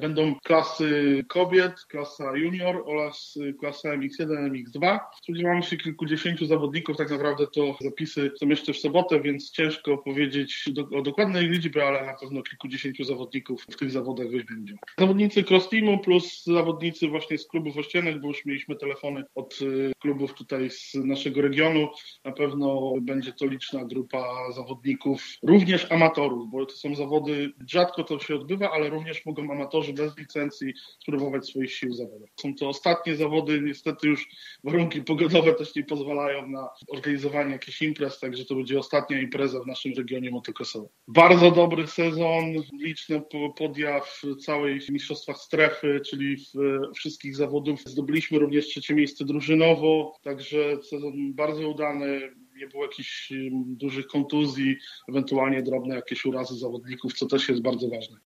Będą klasy kobiet, klasa junior oraz klasa MX1, MX2. Spodziewamy się kilkudziesięciu zawodników, tak naprawdę to zapisy są jeszcze w sobotę, więc ciężko powiedzieć o dokładnej liczbie, ale na pewno kilkudziesięciu zawodników w tych zawodach będzie. Zawodnicy CrossTeamu plus zawodnicy właśnie z klubów ościennych, bo już mieliśmy telefony od klubów tutaj z naszego regionu. Na pewno będzie to liczna grupa zawodników, również amatorów, bo to są zawody, rzadko to się odbywa, ale również mogą amatorzy bez licencji spróbować swoich sił zawodowych. Są to ostatnie zawody, niestety już warunki pogodowe też nie pozwalają na organizowanie jakichś imprez, także to będzie ostatnia impreza w naszym regionie motocrossowym. Bardzo dobry sezon, liczne podia w całej mistrzostwach strefy, czyli w wszystkich zawodów. Zdobyliśmy również trzecie miejsce drużynowo, także sezon bardzo udany. Nie było jakichś dużych kontuzji, ewentualnie drobne jakieś urazy zawodników, co też jest bardzo ważne.